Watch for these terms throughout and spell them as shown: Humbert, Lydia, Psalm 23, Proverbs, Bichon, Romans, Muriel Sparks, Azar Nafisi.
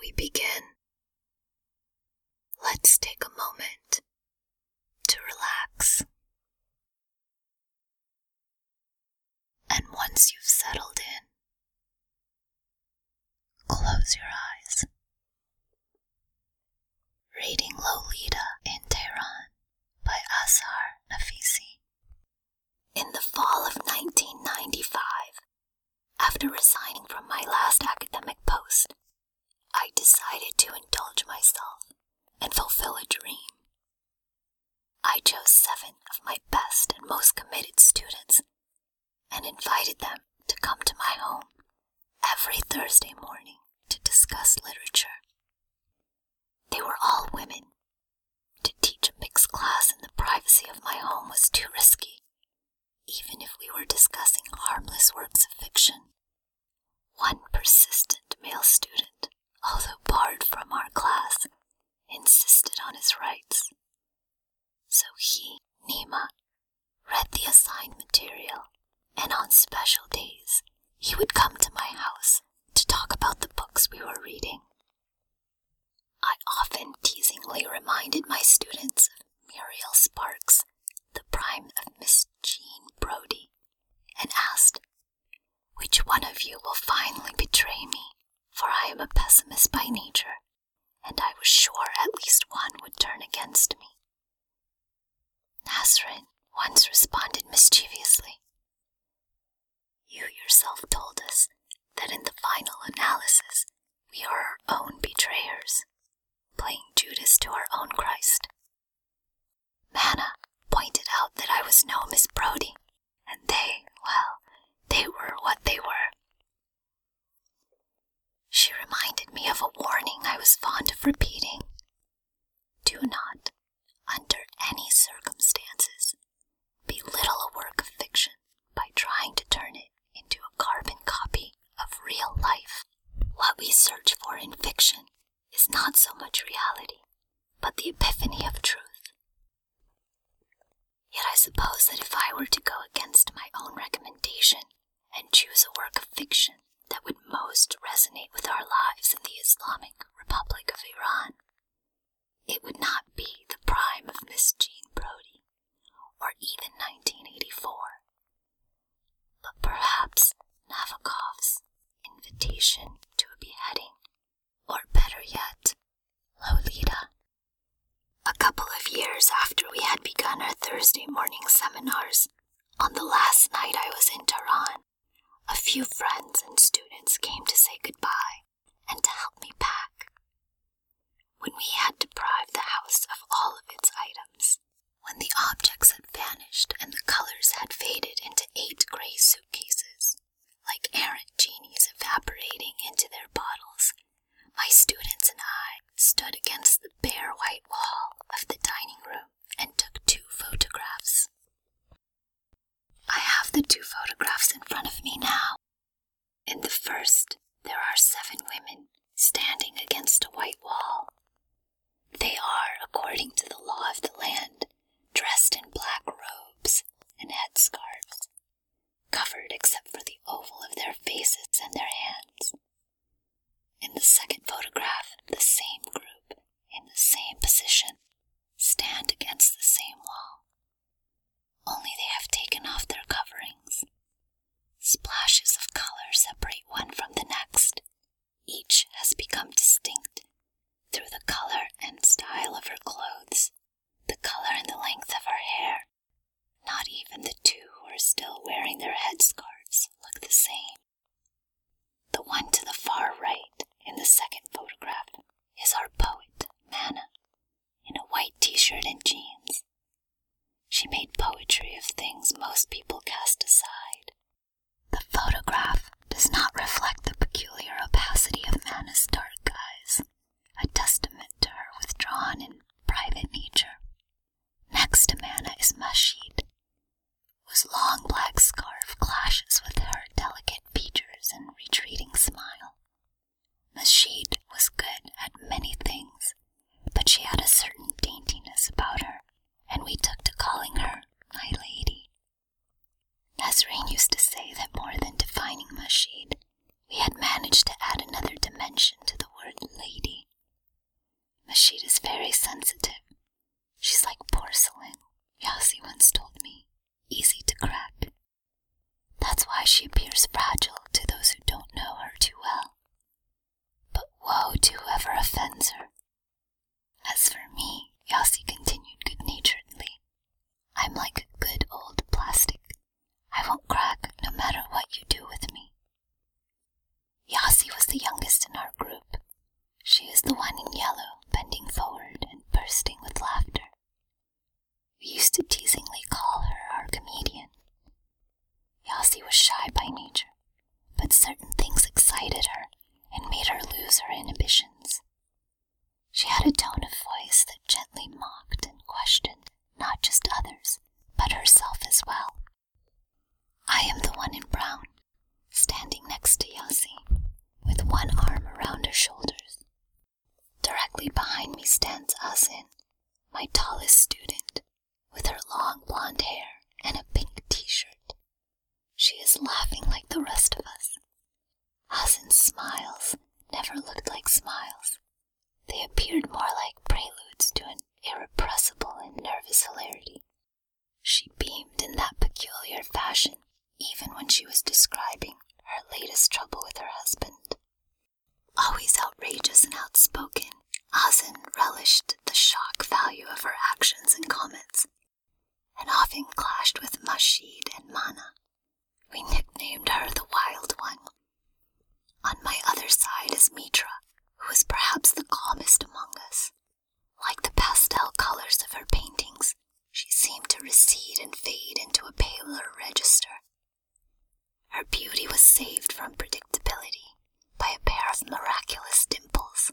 before we begin, let's take a moment to relax. And once you've settled in, close your eyes. Reading Lolita in Tehran by Azar Nafisi. In the fall of 1995, after resigning from my last academic post, I decided to indulge myself and fulfill a dream. I chose 7 of my best and most committed students and invited them to come to my home every Thursday morning to discuss literature. They were all women. To teach a mixed class in the privacy of my home was too risky, even if we were discussing harmless works of fiction. One persistent male student, although barred from our class, insisted on his rights. So he, Nima, read the assigned material, and on special days, he would come to my house to talk about the books we were reading. I often teasingly reminded my students of Muriel Sparks, the prime of Miss Jean Brodie, and asked, "Which one of you will finally betray me? For I am a pessimist by nature, and I was sure at least one would turn against me." Nasrin once responded mischievously, "You yourself told us that in the final analysis, we are our own betrayers, playing Judas to our own Christ." Mana pointed out that I was no Miss Brodie, and they were what they were. She reminded me of a warning I was fond of repeating. Do not, under any circumstances, belittle a work of fiction by trying to turn it into a carbon copy of real life. What we search for in fiction is not so much reality, but the epiphany of truth. Yet I suppose that if I were to go against my own recommendation and choose a work of fiction that would most resonate with our lives in the Islamic Republic of Iran, it would not be the prime of Miss Jean Brodie, or even 1984, but perhaps Nabokov's Invitation to a Beheading, or better yet, Lolita. A couple of years after we had begun our Thursday morning seminars, on the last night I was in Tehran, a few friends and students came to say goodbye and to help me pack. When we had deprived the house of all of its items, when the objects had vanished and the colors had faded into 8 gray suitcases, like errant genies evaporating into their bottles, my students and I stood against the bare white wall of the dining room and took 2 photographs. I have the 2 photographs in front of me now. In the first, there are 7 women standing against a white wall. They are, according to the law of the land, dressed in black robes and headscarves, covered except for the oval of their faces and their hands. In the second photograph, the same group, in the same position, stand against the same wall. Only they have taken off their coverings. Splashes of color separate one from the next. Each has become distinct through the color and style of her clothes, the color and the length of her hair. Not even the 2 who are still wearing their headscarves look the same. The one to the far right in the second photograph is our poet, Mana, in a white t-shirt and jeans. She made poetry of things most people cast aside. The photograph does not reflect the peculiar opacity of Mana's dark eyes, a testament to her withdrawn and private nature. Next to Mana is Mashid, whose long black scarf clashes with her delicate features and retreating smile. Mashid was good at many things, but she had a certain daintiness about her, and we took to calling her my lady. Nasreen used to say that more than defining Mashid, we had managed to add another dimension to the word lady. She had a tone of voice that gently mocked and questioned not just others, but herself as well. I am the one in brown, standing next to Yossi, with one arm around her shoulders. Directly behind me stands Asin, my tallest student, with her long blonde hair and a pink t-shirt. She is laughing like the rest of us. Asin's smiles never looked like smiles. They appeared more like preludes to an irrepressible and nervous hilarity. She beamed in that peculiar fashion, even when she was describing her latest trouble with her husband. Always outrageous and outspoken, Azan relished the shock value of her actions and comments, and often clashed with Mashid and Mana. We nicknamed her the Wild One. On my other side is Mitra, who is perhaps the calmest among us. Like the pastel colors of her paintings, she seemed to recede and fade into a paler register. Her beauty was saved from predictability by a pair of miraculous dimples,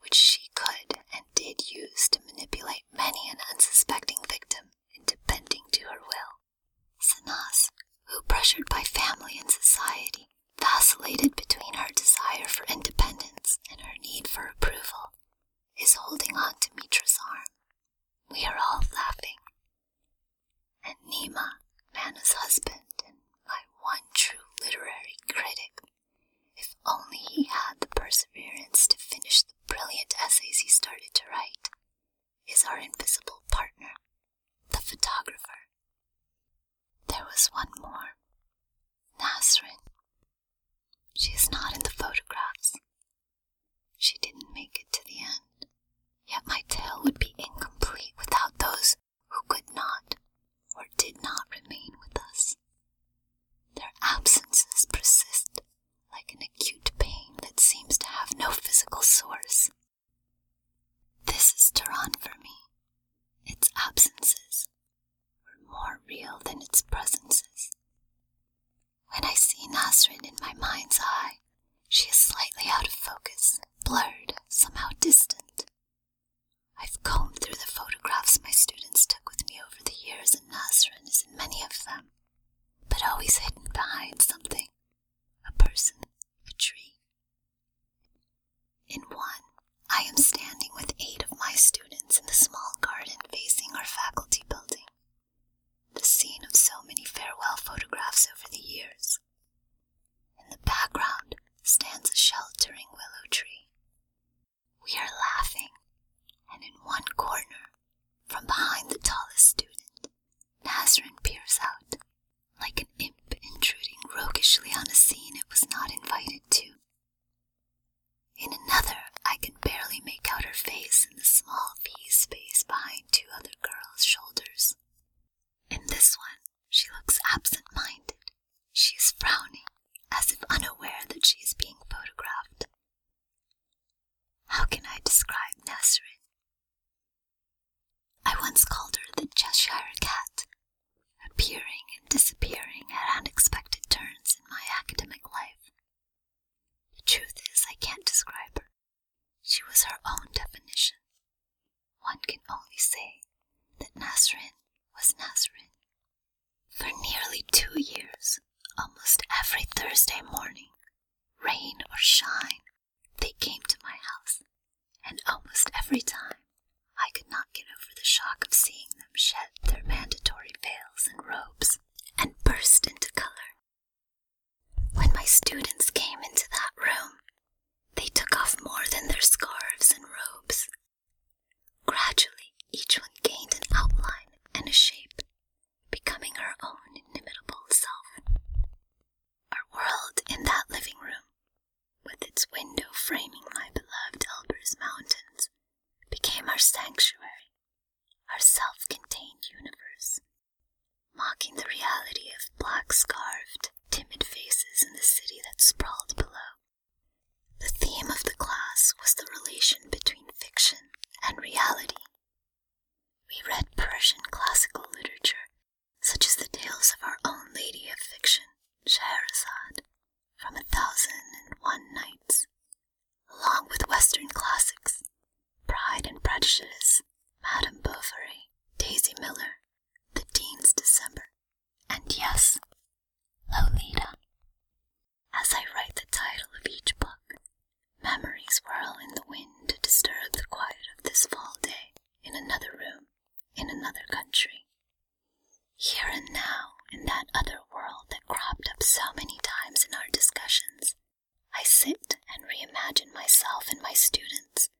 which she could and did use to manipulate many an unsuspecting victim into bending to her will. Sanaz, who, pressured by family and society, vacillated between her desire for independence and her need for approval, is holding on to Mitra's arm. We are all laughing. And Nima, Mana's husband and my one true literary critic, if only he had the perseverance to finish the brilliant essays he started to write, is our invisible partner, the photographer. There was one more, Nasrin. She is not in the photographs. She didn't make it to the end, yet my tale would be incomplete without those who could not or did not remain with us. Their absences persist like an acute pain that seems to have no physical source. This is Tehran for me. Its absences were more real than its presences. When I see Nasrin in my mind's eye, she is slightly out of focus, blurred, somehow distant. I've combed through the photographs my students took with me over the years, and Nasrin is in many of them, but always hidden behind something, a person, a tree. In one, I am standing with 8 of my students in the small garden facing our faculty building, the scene of so many farewell photographs over the years. In the background stands a sheltering willow tree. We are laughing, and in one corner, from behind the tallest student, Nasrin peers out, like an imp intruding roguishly on a scene it was not invited to. In another, I can barely make out her face in the small V space behind 2 other girls' shoulders. In this one, she looks absent-minded. She is frowning, as if unaware that she is being photographed. How can I describe Nasrin? I once called her the Cheshire Cat, appearing and disappearing at unexpected turns in my academic life. The truth is, I can't describe her. She was her own definition. One can only say that Nasrin was Nasrin. For nearly 2 years, almost every Thursday morning, rain or shine, they came to my house, and almost every time, I could not get over the shock of seeing them shed their mandatory veils and robes and burst into color. When my students came into that room, they took off more than their scarves and robes. Gradually, each one gained an outline and a shape, becoming her own inimitable self. Our world in that living room, with its window framing my beloved Elburz Mountains, became our sanctuary, our self-contained universe, mocking the reality of black-scarved, timid faces in the city that sprawled below. The theme of the class was the relation between fiction and reality. We read Persian classical literature, such as the tales of our own lady of fiction, Scheherazade, from 1001 Nights, along with Western classics, reimagine myself and my students,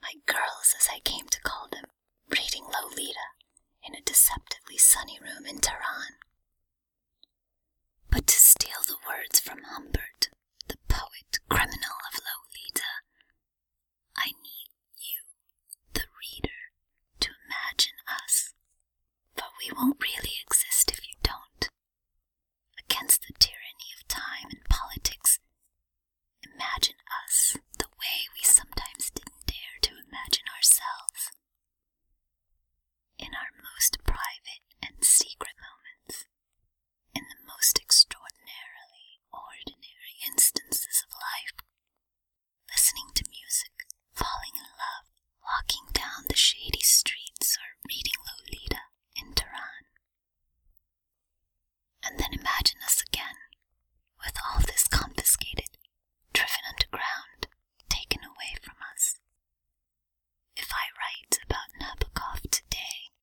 my girls as I came to call them, reading Lolita in a deceptively sunny room in Tehran. But to steal the words from Humbert, the poet criminal of Lolita, I need you, the reader, to imagine us, for we won't really exist if you don't. Against the tyranny of time and politics, imagine us the way we sometimes didn't dare to imagine ourselves. In our most private and secret moments, in the most extraordinarily ordinary instances of life, listening to music, falling in love, walking down the shady streets, or reading Lolita in Tehran. And then imagine us again, with all this confiscated, driven underground, taken away from us. If I write about Nabokov today,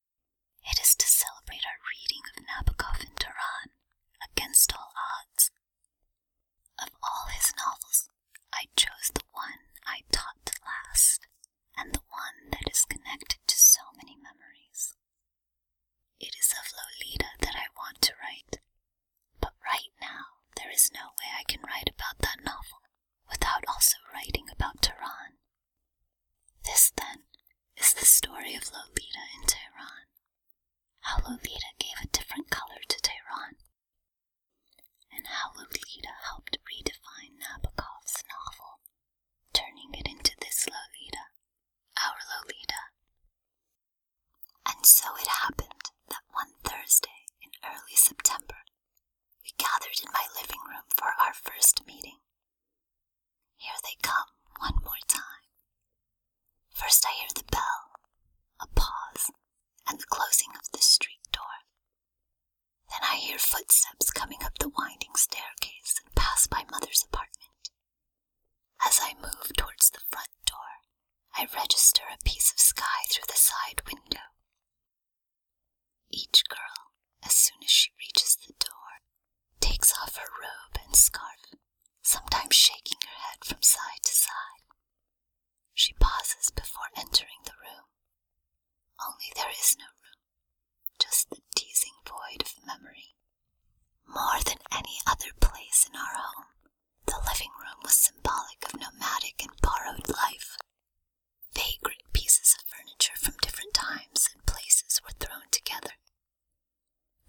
it is to celebrate our reading of Nabokov in Tehran, against all odds. Of all his novels, I chose the one I taught to last, and the one that is connected to so many memories. It is of Lolita that I want to write, but right now there is no way I can write about that novel without also writing about Tehran. This, then, is the story of Lolita in Tehran, how Lolita gave a different color to Tehran, and how Lolita helped redefine Nabokov's novel, turning it into this Lolita, our Lolita. And so it happened that one Thursday in early September, we gathered in my living room for our first meeting. Here they come one more time. First I hear the bell, a pause, and the closing of the street door. Then I hear footsteps coming up the winding staircase and pass by Mother's apartment. As I move towards the front door, I register a piece of sky through the side window. Each girl, as soon as she reaches the door, takes off her robe and scarf, sometimes shaking her head from side to side. She pauses before entering the room. Only there is no room, just the teasing void of memory. More than any other place in our home, the living room was symbolic of nomadic and borrowed life. Vagrant pieces of furniture from different times and places were thrown together,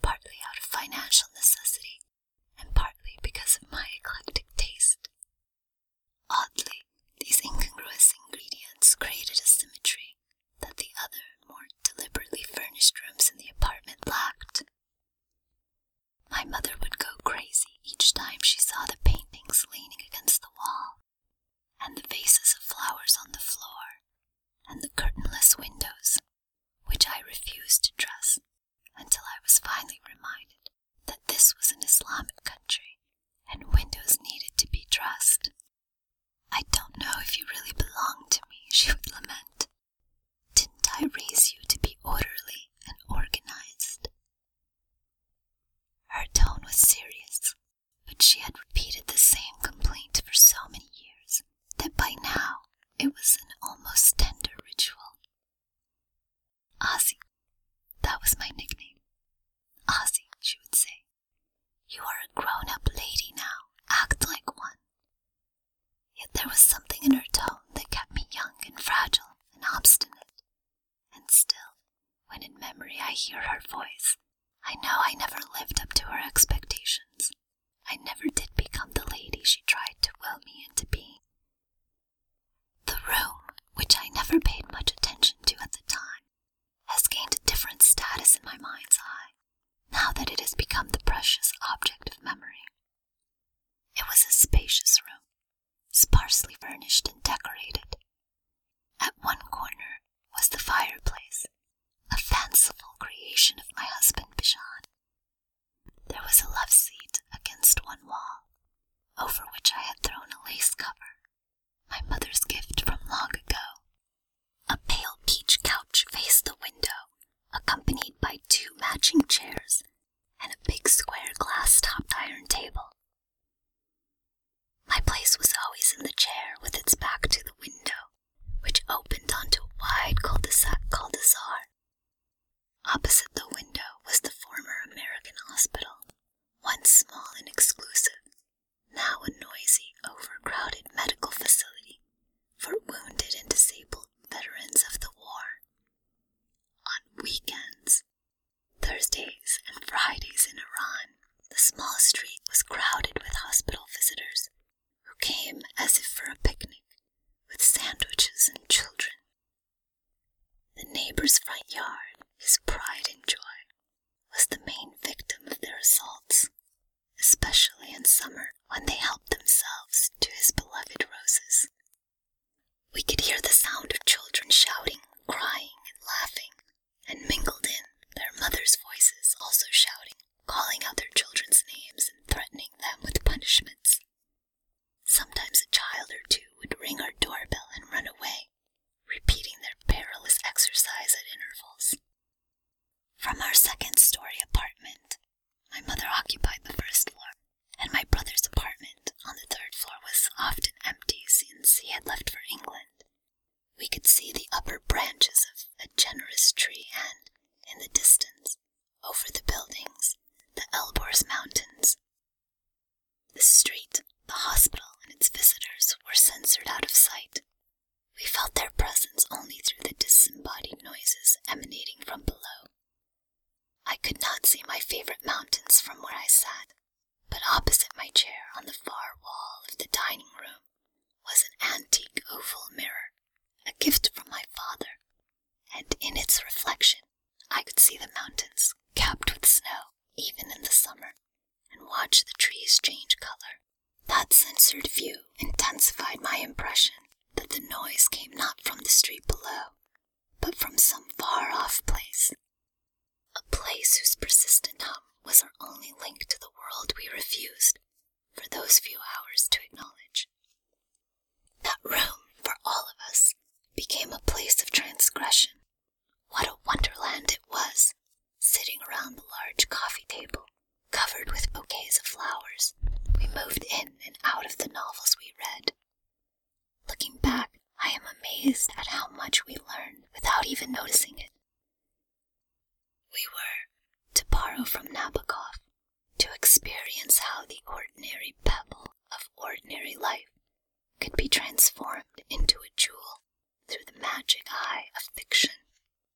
partly out of financial necessity and partly because of my eclectic taste. Oddly, these incongruous ingredients created a symmetry that the other, more deliberately furnished rooms in the apartment lacked. My mother would go crazy each time she saw the paintings leaning against the wall, and the vases of flowers on the floor, and the curtainless windows, which I refused to dress until I was finally reminded that this was an Islamic country, and windows needed to be dressed. "I don't know if you really belong to me," she would lament. "Didn't I raise you to be orderly and organized?" Her tone was serious, but she had repeated the same complaint for so many years that by now it was an almost tender ritual. "Ozzy," that was my nickname. "Ozzy," she would say, "you are a grown-up lady now. Act like one." Yet there was something in her tone that kept me young and fragile and obstinate. And still, when in memory I hear her voice, I know I never lived up to her expectations. I never did become the lady she tried to will me into being. The room, which I never paid much attention to at the time, has gained a different status in my mind's eye, now that it has become the precious object of memory. It was a spacious room, sparsely furnished and decorated. At one corner was the fireplace, a fanciful creation of my husband Bichon. There was a love seat against one wall, over which I had thrown a lace cover, my mother's gift from long ago. A pale peach couch faced the window, accompanied by two matching chairs and a big square glass-topped iron table. My place was always in the chair Opposite the window was the former American hospital, once small and exclusive, now a noisy, overcrowded medical facility for wounded and disabled veterans of the war. On weekends, Thursdays and Fridays in Iran, the small street was crowded with hospital visitors who came as if for a picnic, with sandwiches and children. The neighbor's front yard, his pride and joy, was the main victim of their assaults, especially in summer when they helped themselves to his beloved roses. We could hear the sound of children shouting, crying, and laughing, and mingled in their mothers' voices also shouting, calling out their children's names and threatening them with punishments. Sometimes a child or two would ring our doorbell and run away, repeating their perilous exercise at intervals. From our second-story apartment, my mother occupied the first floor, and my brother's apartment on the third floor was often empty since he had left for England. We could see the upper branches of a generous tree and, in the distance, over the buildings, the Elborz Mountains. The street, the hospital, and its visitors were censored out of sight. We felt their presence only through the disembodied noises emanating from below. I could not see my favorite mountains from where I sat, but opposite my chair on the far wall of the dining room was an antique oval mirror, a gift from my father, and in its reflection I could see the mountains capped with snow, even in the summer, and watch the trees change color. That censored view intensified my impression that the noise came not from the street below, but from some far-off place, a place whose persistent hum was our only link to the world we refused, for those few hours, to acknowledge. That room, for all of us, became a place of transgression. What a wonderland it was, sitting around the large coffee table, covered with bouquets of flowers. We moved in and out of the novels we read. Looking back, I am amazed at how much we learned without even noticing it. We were, to borrow from Nabokov, to experience how the ordinary pebble of ordinary life could be transformed into a jewel through the magic eye of fiction.